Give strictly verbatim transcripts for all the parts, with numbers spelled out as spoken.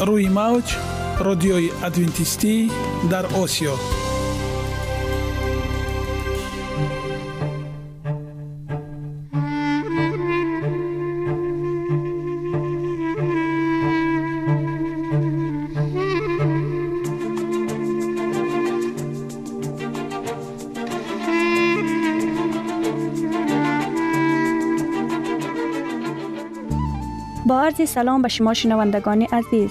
روی موج رادیوی ادوینتیستی در آسیا. با عرض سلام به شما شنوندگان عزیز.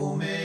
امید.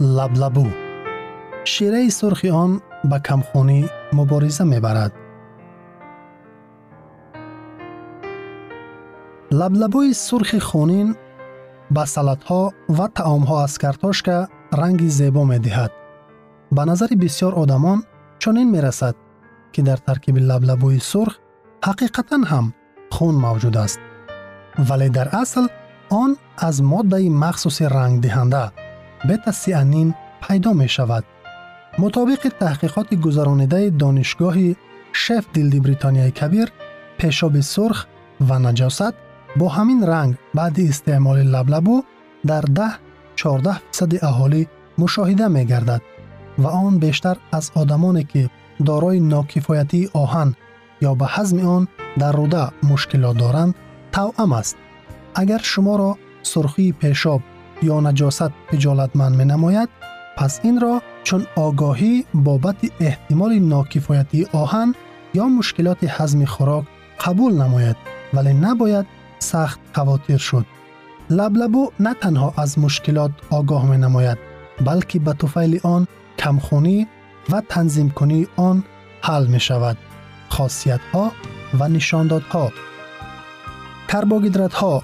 لبلبو، شیره سرخی آن با کمخونی مبارزه می‌برد. لبلبوی سرخ خونین با سلات‌ها و طعام‌ها از کرتوشکا رنگ زیبا می‌دهد. به نظر بسیار آدمان چنین می‌رسد که در ترکیب لبلبوی سرخ حقیقتاً هم خون موجود است، ولی در اصل آن از ماده مخصوص رنگ دهنده بتا سیانین پیدا می شود. مطابق تحقیقات گذرانیده دانشگاه شفیلد بریتانیای کبیر، پیشاب سرخ و نجاست با همین رنگ بعد استعمال لبلبو در ده چهارده درصد اهالی مشاهده می گردد و آن بیشتر از آدمانی که دارای ناکفایتی آهن یا به هضم آن در روده مشکلات دارند توأم است. اگر شما را سرخی پیشاب یا نجاست خجالتمند می نماید، پس این را چون آگاهی بابت احتمال ناکفایتی آهن یا مشکلات هضم خوراک قبول نماید، ولی نباید سخت خواطر شد. لبلبو نه تنها از مشکلات آگاه می نماید، بلکه به طفیل آن کمخونی و تنظیم کنی آن حل می شود. خاصیت ها و نشانداد ها. کربوهیدرات ها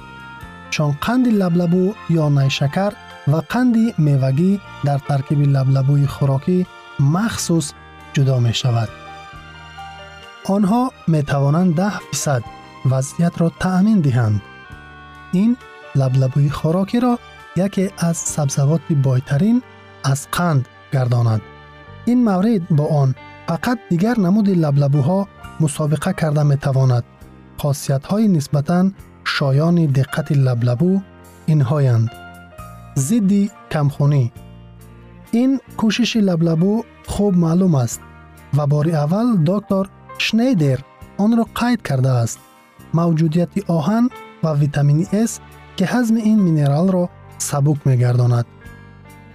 چون قند لبلبو یا نیشکر و قند میوگی در ترکیب لبلبوی خوراکی مخصوص جدا می شود. آنها می توانند ده درصد وضعیت را تأمین دهند. این لبلبوی خوراکی را یکی از سبزیجات بایترین از قند گرداند. این مورد با آن فقط دیگر نمود لبلبوها مسابقه کرده می تواند. خاصیت های نسبتاً شایان دقت لبلبو اینهایند: ضد کمخونی. این کوشش لبلبو خوب معلوم است و بار اول دکتر شنیدر آن را قید کرده است. موجودیت آهن و ویتامین S که هضم این مینرال را سبک می‌گرداند.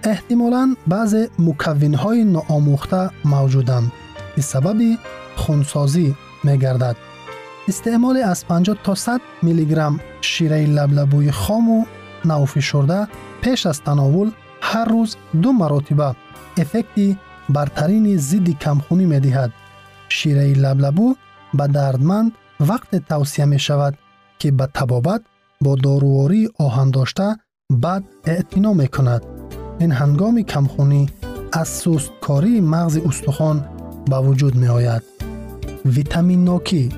احتمالاً بعض مکون‌های ناآموخته موجودند که سبب خونسازی می‌گردد. استعمال از پنجاه تا صد میلی گرم شیره لبلبوی خام و نوفشرده پیش از تناول هر روز دو مرتبه افکتی برترین ضد کمخونی می‌دهد. شیره لبلبو به دردمند وقت توصیه می شود که به طبابت با دارواری آهن داشته بعد اعتنا می کند. این هنگام کمخونی از سستکاری مغز استخوان به وجود می آید. ویتامین ناکی.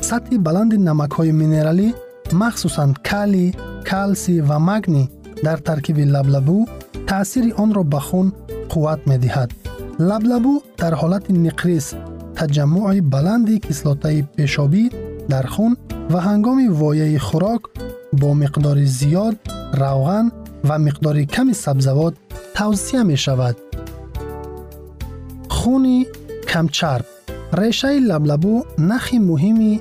سطح بلند نمک های مینرالی مخصوصاً کالی، کلسی و مگنی در ترکیب لبلبو تأثیر آن را به خون قوت می دهد. لبلبو در حالت نقریس تجمع بلند کسلاتای پیشابی در خون و هنگام وایه خوراک با مقدار زیاد روغن و مقدار کمی سبزیجات توصیه می شود. خون کم چرب. ریشه لبلبو نخی مهمی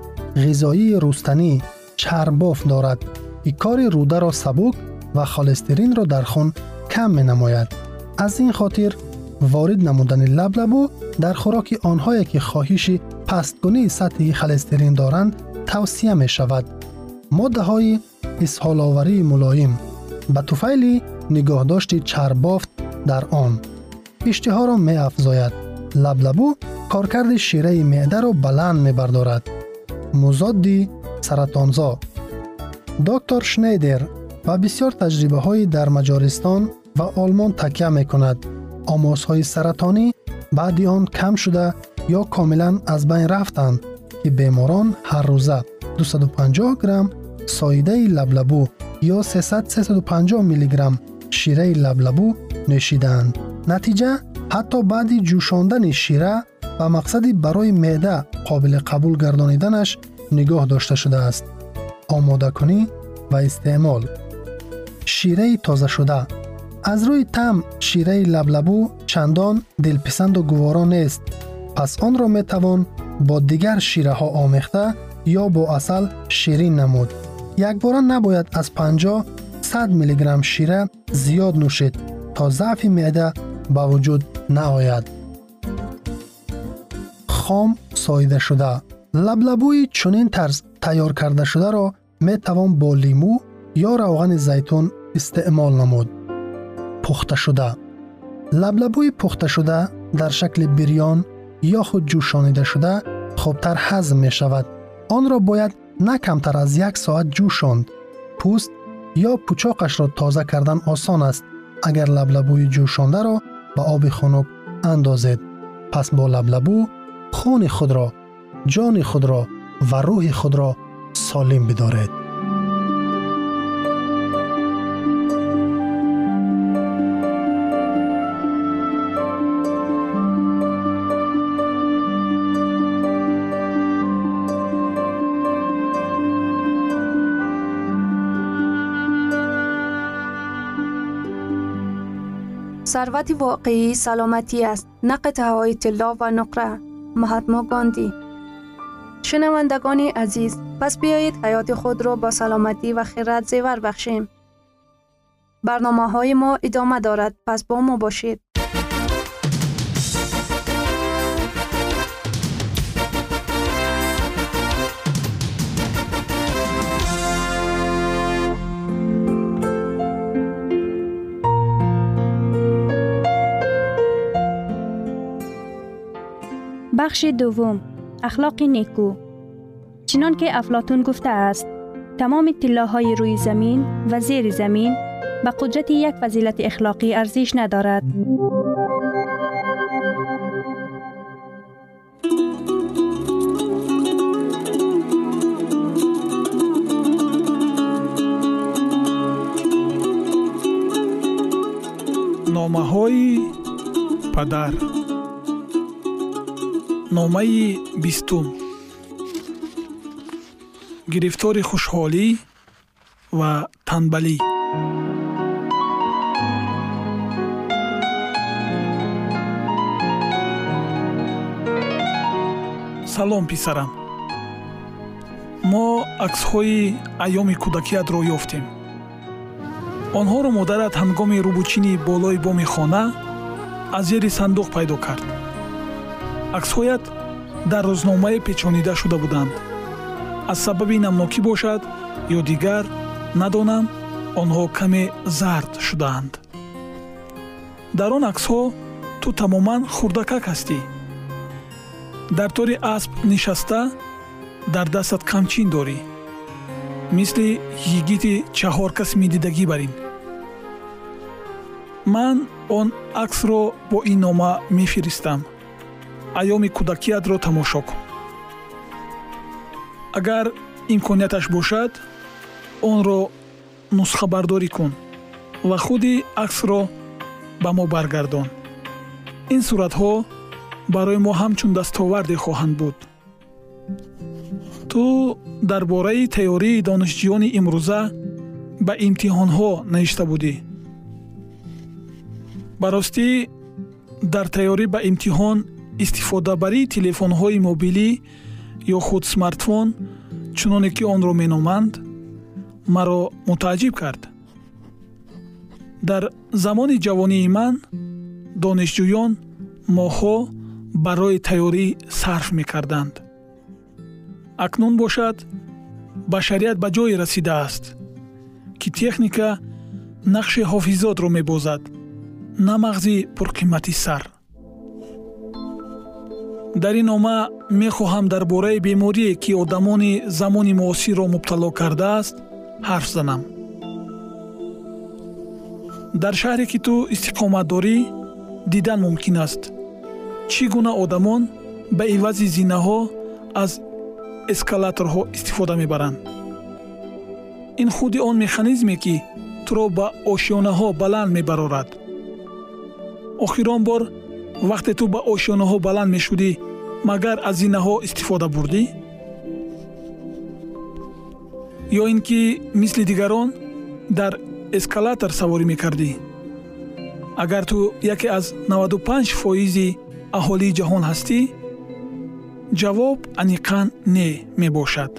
غذایی روستنی چرباف دارد که کار روده را سبک و خالسترین را در خون کم می نماید. از این خاطر وارد نمودن لبلبو در خوراک آنهایی که خواهش پستگونی سطح خالسترین دارند توصیه می شود. ماده های اسهال‌آوری ملایم به طفیل نگاهداشت چربافت در آن اشتها را می افزاید. لبلبو کارکرد شیره معده را بلند می بردارد. مضاد سرطانزا. دکتر شنیدر و بسیار تجربه های در مجارستان و آلمان تکیه می کند. آماس های سرطانی بعد آن کم شده یا کاملا از بین رفتند که بیماران هر روزه دویست و پنجاه گرم سایده لبلبو یا سیصد تا سیصد و پنجاه میلی گرم شیره لبلبو نوشیدند. نتیجه حتی بعد جوشاندن شیره و مقصدی برای معده قابل قبول گردانیدنش نگاه داشته شده است. آماده کنی و استعمال شیره تازه شده. از روی طعم شیره لبلبو چندان دلپسند و گوارا نیست، پس آن را می توان با دیگر شیره ها آمیخته یا با عسل شیرین نمود. یک بار نباید از پنجاه تا صد میلی گرم شیره زیاد نوشید تا ضعف معده به وجود نیاید. خام ساییده شده. لبلبوی چنین طرز تیار کرده شده را می توان با لیمو یا روغن زیتون استعمال نمود. پخته شده. لبلبوی پخته شده در شکل بریان یا خود جوشانیده شده خوبتر هضم می شود. آن را باید نه کمتر از یک ساعت جوشاند. پوست یا پوچاقش را تازه کردن آسان است اگر لبلبوی جوشانده را به آب خنک اندازید. پس با لبلبو خون خود را، جان خود را و روح خود را سالم بدارید. ثروت واقعی سلامتی است، نه قطعه‌های طلا و نقره. مهاتما گاندی. شنوندگان عزیز، پس بیایید حیات خود را با سلامتی و خیرات زیور بخشیم. برنامه‌های ما ادامه دارد، پس با ما باشید. بخش دوم، اخلاق نیکو. چنان که افلاطون گفته است، تمام طلاهای روی زمین و زیر زمین به قدرت یک فضیلت اخلاقی ارزش ندارد. نامه های پدر. نامه بیستم. گرفتار خوشحالی و تنبلی. سلام پسرم، ما عکس‌های ایام کودکیت را یافتیم. آنها را مادرت هنگام روبوچینی بالای بام خانه از زیر صندوق پیدا کرد. عکس‌هایت در روزنامه پیچانیده شده بودند. از سبب نمناکی باشد یا دیگر ندانم، آنها کمی زرد شدند. در آن عکس‌ها تو تماما خردکک هستی. در طور اسب نشسته، در دستت کمچین داری، مثل یگیت چهار کس می دیدگی برین. من آن عکس رو با این نامه می فرستم. ایام کودکیت رو تماشا کن. اگر امکانیتش باشد آن رو نسخه برداری کن و خودی عکس رو به ما برگردان. این صورت ها برای ما همچون دستاورد خواهند بود. تو درباره تئوری دانشجویان امروزه به امتحان‌ها نشسته بودی. براستی در تئوری به امتحان استفاده بری تلفن‌های موبیلی یا خود سمارتفون چنانه که آن را می‌نامند مرا متعجب کرد. در زمان جوانی من دانشجویان ماه‌ها برای تئوری صرف می‌کردند. اکنون باشد بشریت به جای رسیده است که تکنیکا نقش حافظات را می‌بازد، نه مغزی پرقیمتی سر. در این نامه می‌خواهم درباره بیماری که آدمان زمان معاصر را مبتلا کرده است حرف زنم. در شهری که تو استقامت داری دیدن ممکن است چگونه آدمان به عوض زینه‌ها از اسکالاتورها استفاده میبرند. این خودی آن مکانیزمی که تو را به آشیانه‌ها بلند میبرارد. آخرین بار وقتی تو به آشیانه‌ها بلند میشدی مگر از اینها استفاده بردی؟ یا اینکه مثل دیگران در اسکالاتور سواری میکردی؟ اگر تو یکی از نود و پنج فایزی اهالی جهان هستی، جواب انیقاً نه می باشد.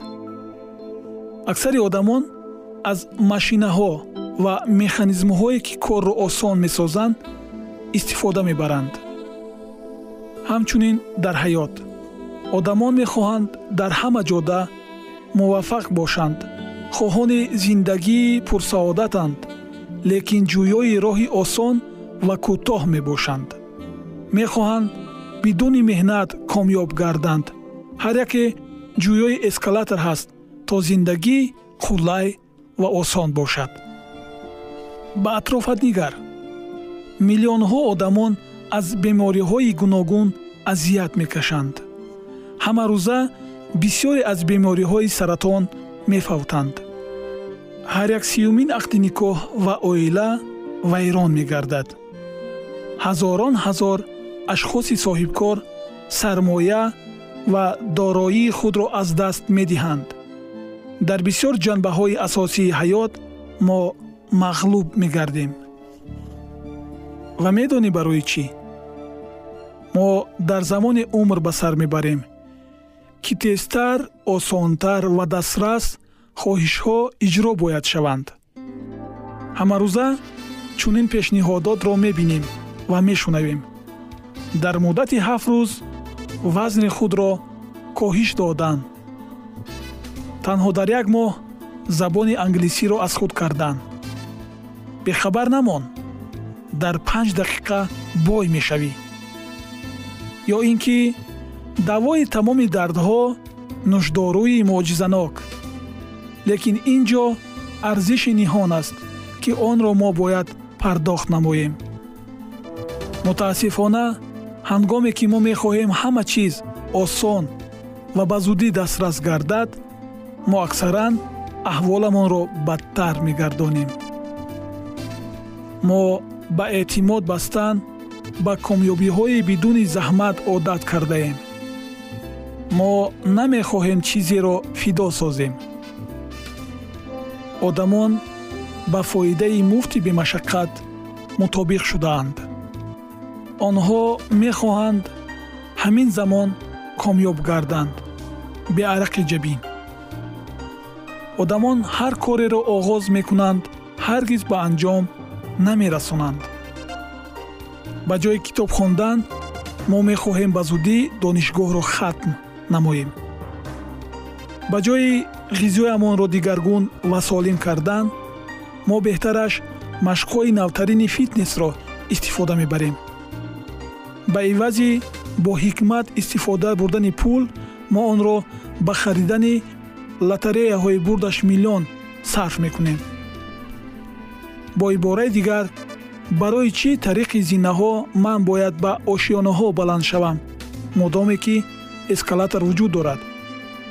اکثر آدمان از ماشینه ها و مکانیزم هایی که کار را آسان می سازند استفاده می برند. همچنین در حیات آدمان می خواهند در همه جاده موفق باشند. خواهان زندگی پرسعادتند، لیکن جویای راه آسان و کوتاه می باشند. می خواهند بدون مهنت کامیاب گردند. هر یک جویای اسکالاتور هست تا زندگی خلای و آسان باشد. به اطرافت نگر. میلیون ها آدمان از بیماری های گوناگون اذیت میکشند. همه روزه بسیاری از بیماری های سرطان میفوتند. هر یک سیومین عقد نکاح و عائله ویران میگردد. هزاران هزار اشخاص صاحبکار سرمایه و دارایی خود را از دست می دهند. در بسیار جنبه های اساسی حیات ما مغلوب می گردیم. و می دانی برای چی؟ ما در زمان عمر به سر می بریم که تیزتر، آسانتر و دسترس خواهش ها اجرا باید شوند. همه روزه چنین پیشنهادات را می بینیم و می شنویم. در مدت هفت روز وزن خود را کاهش دادن. تنها در یک ماه زبان انگلیسی را از خود کردن. به خبر نمان، در پنج دقیقه بای می شوی. یا اینکه دوای تمام دردها نوشداروی معجزه‌ناک. لیکن اینجا ارزش نهان است که آن را ما باید پرداخت نماییم. متاسفانه هنگامی که ما میخواهیم همه چیز آسان و به زودی دسترس گردد، ما اکثرا احوالمان را بدتر میگردانیم. ما به اعتماد بستن به کامیابی‌های بدون زحمت عادت کرده ایم. ما نمیخواهیم چیزی را فدا سازیم. آدمان به فایده مفت بی مشقت مطابق شده اند. آنها میخواهند همین زمان کامیاب گردند به عرق جبین. آدمان هر کاری را آغاز میکنند، هرگز به انجام نمیرسونند. به جای کتاب خواندن، ما میخواهیم به زودی دانشگاه را ختم نماییم. به جای غذایمان را دیگرگون و سالم کردن، ما بهترش مشق‌های نوترین فیتنس را استفاده میبریم. به عوض با حکمت استفاده بردن پول، ما آن را به خریدن لاتاری‌های بردش میلیون صرف میکنیم. با عباره دیگر، برای چی طریق زینه‌ها من باید به آشیانه‌ها بلند شوم مادامی که اسکالاتور وجود دارد؟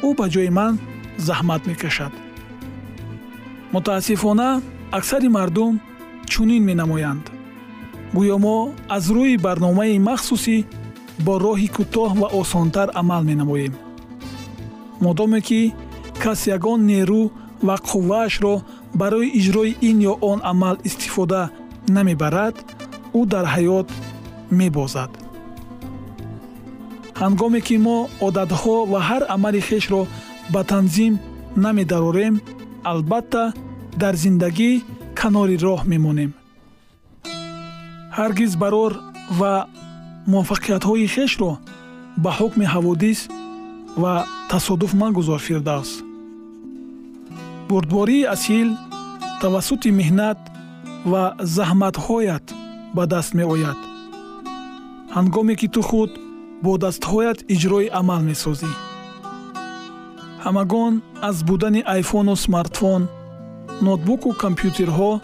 او به جای من زحمت میکشد. متاسفانه اکثر مردم چنین می نمایند. گویا ما از روی برنامه مخصوصی با راهی کوتاه و آسانتر عمل می نماییم. مادامی که کس یگان نیرو و قوه‌اش را برای اجرای این یا آن عمل استفاده نمی برد، او در حیات می بازد. هنگامی که ما عادتها و هر عمل خیش را به تنظیم نمی دراریم، البته در زندگی کنار راه میمونیم. هرگز برار و موفقیت های خیش رو به حکم حوادث و تصادف مگذار فردوس. بردباری اصیل توسط مهنت و زحمت هایت به دست می آید. هنگامی که تو خود با دست هایت اجرای عمل می سازی. همگان از بودن آیفون و سمارتفون، نوتبوک و کامپیوترها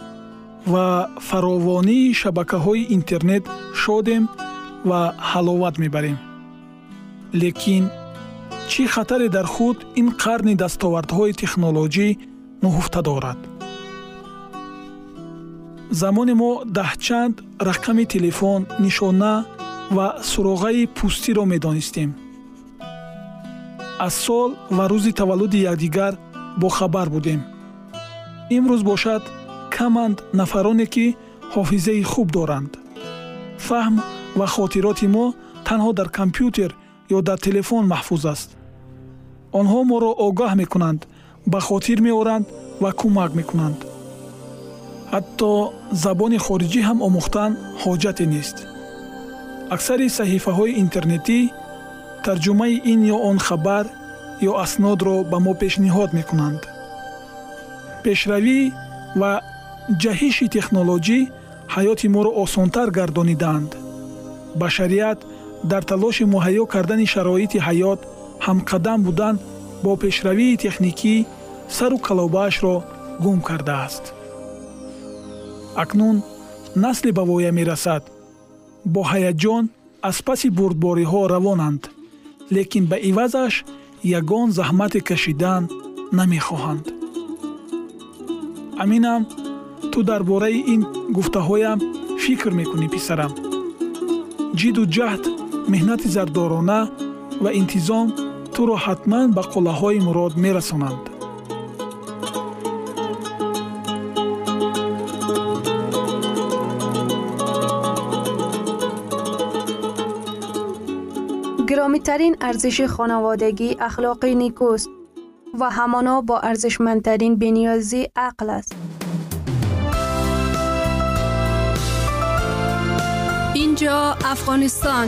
و فراوانی شبکه‌های اینترنت شادیم و حلاوت میبریم. لیکن چی خطر در خود این قرن دستاوردهای تکنولوژی نهفته دارد؟ زمان ما ده چند رقم تلفن، نشانه و سراغه پوستی را میدانستیم. از سال و روز تولد یکدیگر با خبر بودیم. امروز باشد کمند نفرانی که حافظه خوب دارند. فهم و خاطرات ما تنها در کامپیوتر یا در تلفن محفوظ است. آنها ما را آگاه میکنند، به خاطر میآورند و کمک میکنند. حتی زبان خارجی هم آموختن حاجت نیست. اکثر صحیفه های اینترنتی ترجمه این یا آن خبر یا اسناد را به ما پیشنهاد میکنند. پیشروی و جهش تکنولوژی حیات ما را آسان‌تر گردانیدند. بشریت در تلاش مهیا کردن شرایط حیات همقدم بودن با پیشروی تکنیکی سر و کلابه‌اش را گم کرده است. اکنون نسل به وای می‌رسد، با هیجان از پس بردباری‌ها روانند، لیکن به عوضش یگان زحمت کشیدن نمی‌خواهند. امینم تو درباره این گفته هایم فکر میکنی پسرم؟ جد و جهد، مهنت زردارانه و انتظام تو را حتما به قله های مراد میرسانند. گرامیترین ارزش خانوادگی اخلاق نیکوست و همانا با ارزشمندترین بنیازی عقل است. اینجا افغانستان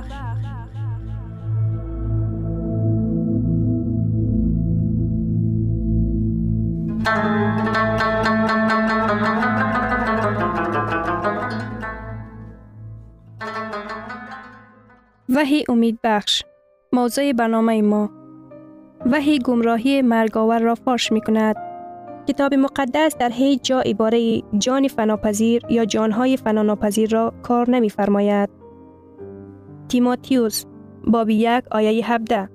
وحی امید بخش موضوع برنامه ما وحی گمراهی مرگاور را فاش می کند. کتاب مقدس در هیچ جا عباره جان فناپذیر یا جانهای فناناپذیر را کار نمی فرماید. تیموتئوس باب یک آیه هفده.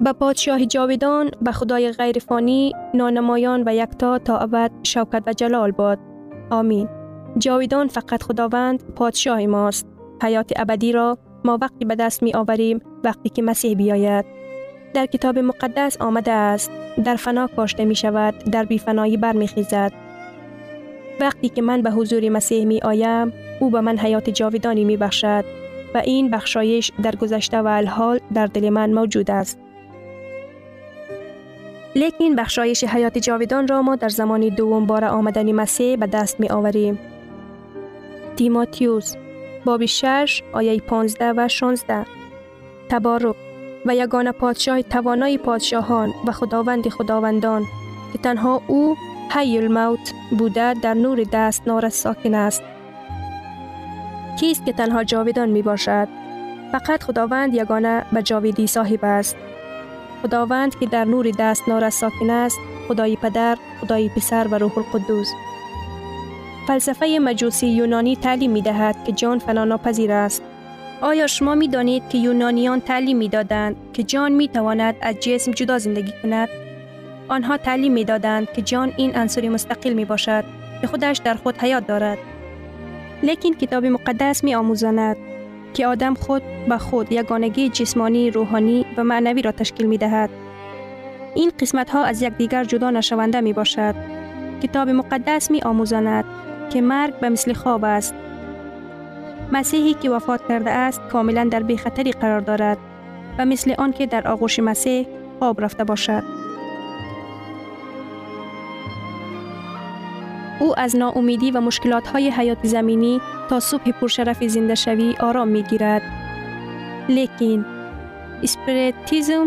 به پادشاه جاودان، به خدای غیرفانی، نانمایان و یکتا تا ابد شوکت و جلال باد. آمین. جاودان فقط خداوند پادشاه ماست. حیات ابدی را ما وقتی به دست می آوریم وقتی که مسیح بیاید. در کتاب مقدس آمده است، در فنا کاشته می شود، در بیفنایی بر می خیزد. وقتی که من به حضور مسیح می آیم، او به من حیات جاودانی می بخشد و این بخشایش در گذشته و الحال در دل من موجود است. لیکن بخشایش حیات جاودان را ما در زمان دوم بار آمدن مسیح به دست می آوریم. تیموتئوس باب شش آیه پانزده و شانزده. تبارک و یگانه پادشاه توانای پادشاهان و خداوند خداوندان که تنها او حی الموت بوده، در نور دست نار ساکن است. کیست که تنها جاودان می باشد؟ فقط خداوند یگانه به جاودی صاحب است. خداوند که در نور دست نار ساکن است، خدای پدر، خدای پسر و روح القدس. فلسفه مجوسی یونانی تعلیم می دهد که جان فناناپذیر است. آیا شما می دانید که یونانیان تعلیم می دادند که جان می تواند از جسم جدا زندگی کند؟ آنها تعلیم می دادند که جان این عنصر مستقل می باشد که خودش در خود حیات دارد. لیکن کتاب مقدس می آموزاند که آدم خود به خود یگانگی جسمانی، روحانی و معنوی را تشکیل می دهد. این قسمت ها از یکدیگر جدا نشونده می باشد. کتاب مقدس می آموزاند که مرگ به مثل خواب است. مسیحی که وفات کرده است کاملا در بیخطری قرار دارد و مثل آن که در آغوش مسیح خواب رفته باشد. او از ناامیدی و مشکلات‌های حیات زمینی تا صبح پرشرف زنده شوی آرام می‌گیرد. لیکن اسپریتیزم،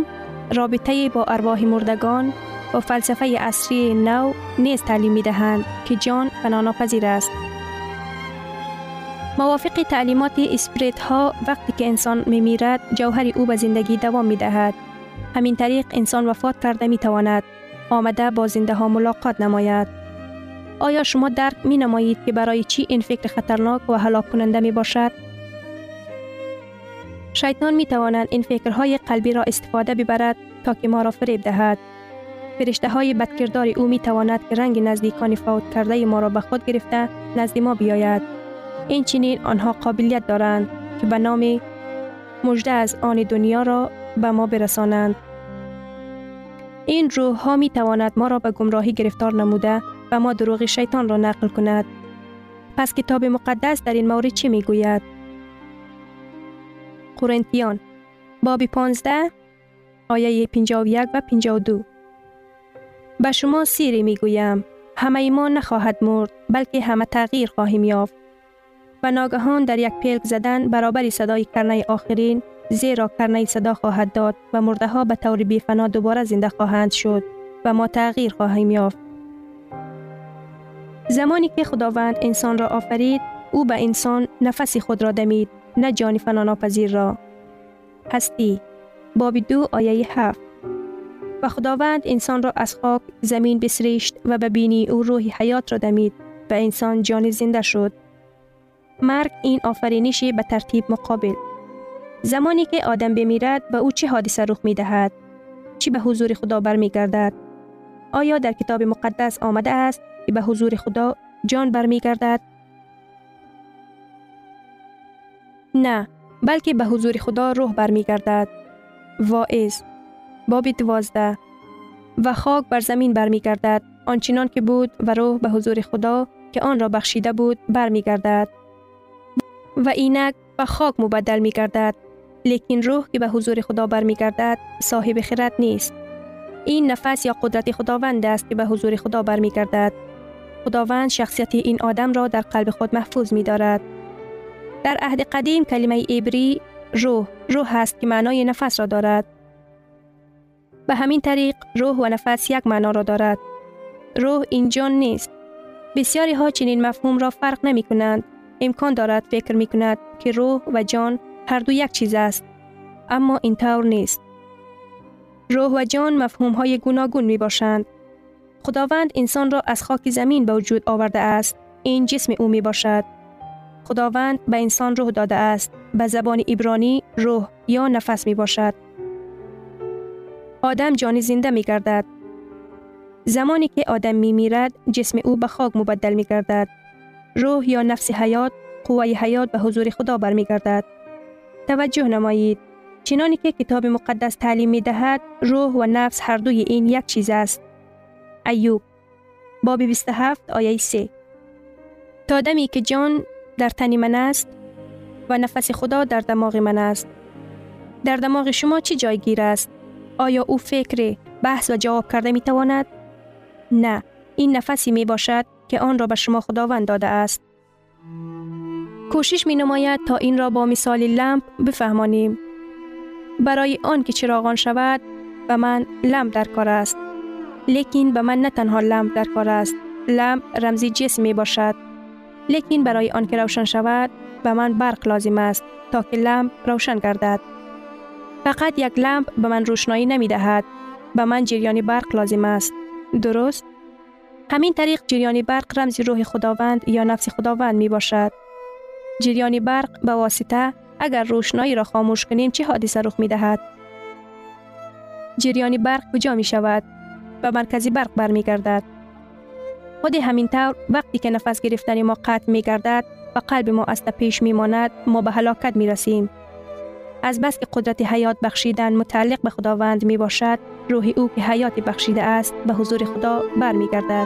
رابطه با ارواح مردگان، و فلسفه عصری نو نیز تعلیم می‌دهند که جان فناناپذیر است. موافق تعلیمات اسپریت ها، وقتی که انسان میمیرد جوهر او به زندگی دوام میدهد. همین طریق انسان وفات کرده میتواند آمده با زنده ها ملاقات نماید. آیا شما درک می نمایید که برای چی این فکر خطرناک و هلاک کننده می باشد؟ شیطان می تواند این فکرهای قلبی را استفاده ببرد تا که ما را فریب دهد. فرشته های بدکردار او می تواند که رنگ نزدیکان فوت کرده ما را به خود گرفته نزد ما بیاید. این چنین آنها قابلیت دارند که به نام مژده از آن دنیا را به ما برسانند. این روح ها می تواند ما را به گمراهی گرفتار نموده و ما دروغ شیطان را نقل کند. پس کتاب مقدس در این مورد چه می گوید؟ قرنتیان باب پانزده آیه پنجاه و یک و پنجاه و دو. به شما سیری می گویم، همه ایمان نخواهد مرد بلکه همه تغییر خواهیم یافت. و ناگهان در یک پلک زدن برابر صدای کرنه آخرین، زیرا کرنه صدا خواهد داد و مرده ها به طور بی فنا دوباره زنده خواهند شد و ما تغییر خواهیم یافت. زمانی که خداوند انسان را آفرید، او به انسان نفس خود را دمید، نه جان فناناپذیر را. هستی باب دو آیه هفت. و خداوند انسان را از خاک زمین بسریشت و به بینی او روح حیات را دمید و انسان جان زنده شد. مرگ این آفرینش به ترتیب مقابل. زمانی که آدم بمیرد به او چه حادثه رخ می دهد؟ چی به حضور خدا برمی گردد؟ آیا در کتاب مقدس آمده است که به حضور خدا جان برمی گردد؟ نه، بلکه به حضور خدا روح برمیگردد. واعظ باب دوازده. و خاک بر زمین برمیگردد آنچنان که بود و روح به حضور خدا که آن را بخشیده بود برمیگردد و اینک به خاک مبدل میگردد، لیکن روح که به حضور خدا برمیگردد صاحب خرد نیست. این نفس یا قدرت خداوند است که به حضور خدا برمیگردد. خداوند شخصیت این آدم را در قلب خود محفوظ می‌دارد. در عهد قدیم کلمه عبری روح روح است که معنای نفس را دارد. به همین طریق روح و نفس یک معنا را دارد. روح این جان نیست. بسیاری ها چنین مفهوم را فرق نمی کنند. امکان دارد فکر می کند که روح و جان هر دو یک چیز است، اما این طور نیست. روح و جان مفهوم های گوناگون می باشند. خداوند انسان را از خاک زمین به وجود آورده است. این جسم او می باشد. خداوند به انسان روح داده است. به زبان عبرانی روح یا نفس می باشد. آدم جانی زنده می گردد. زمانی که آدم می میرد جسم او به خاک مبدل می گردد. روح یا نفس حیات قوه حیات به حضور خدا برمی گردد. توجه نمایید. چنانی که کتاب مقدس تعلیم می دهد روح و نفس هر دوی این یک چیز است. ایوب باب بیست و هفت آیه سه. تا دمی که جان در تن من است و نفس خدا در دماغ من است. در دماغ شما چه جایگیر است؟ آیا او فکر، بحث و جواب کرده می تواند؟ نه، این نفسی می باشد که آن را به شما خداوند داده است. کوشش می نماید تا این را با مثال لمپ بفهمانیم. برای آن که چراغان شود و من لمپ در کار است. لیکن به من نه تنها لمپ در کار است. لمپ رمزی جسم می باشد. لیکن برای آن که روشن شود به من برق لازم است تا که لمپ روشن گردد. فقط یک لمپ به من روشنایی نمی دهد. به من جریان برق لازم است. درست؟ همین طریق جریان برق رمزی روح خداوند یا نفس خداوند می باشد. جریان برق به واسطه اگر روشنایی را خاموش کنیم چه حادثه رخ می دهد؟ جریان برق کجا می شود؟ به مرکز برق برمی گردد. خود همین طور وقتی که نفس گرفتن ما قطع می گردد و قلب ما از پیش می ماند ما به هلاکت می رسیم. از بس که قدرت حیات بخشیدن متعلق به خداوند می باشد، روح او که حیات بخشیده است به حضور خدا برمی گردد.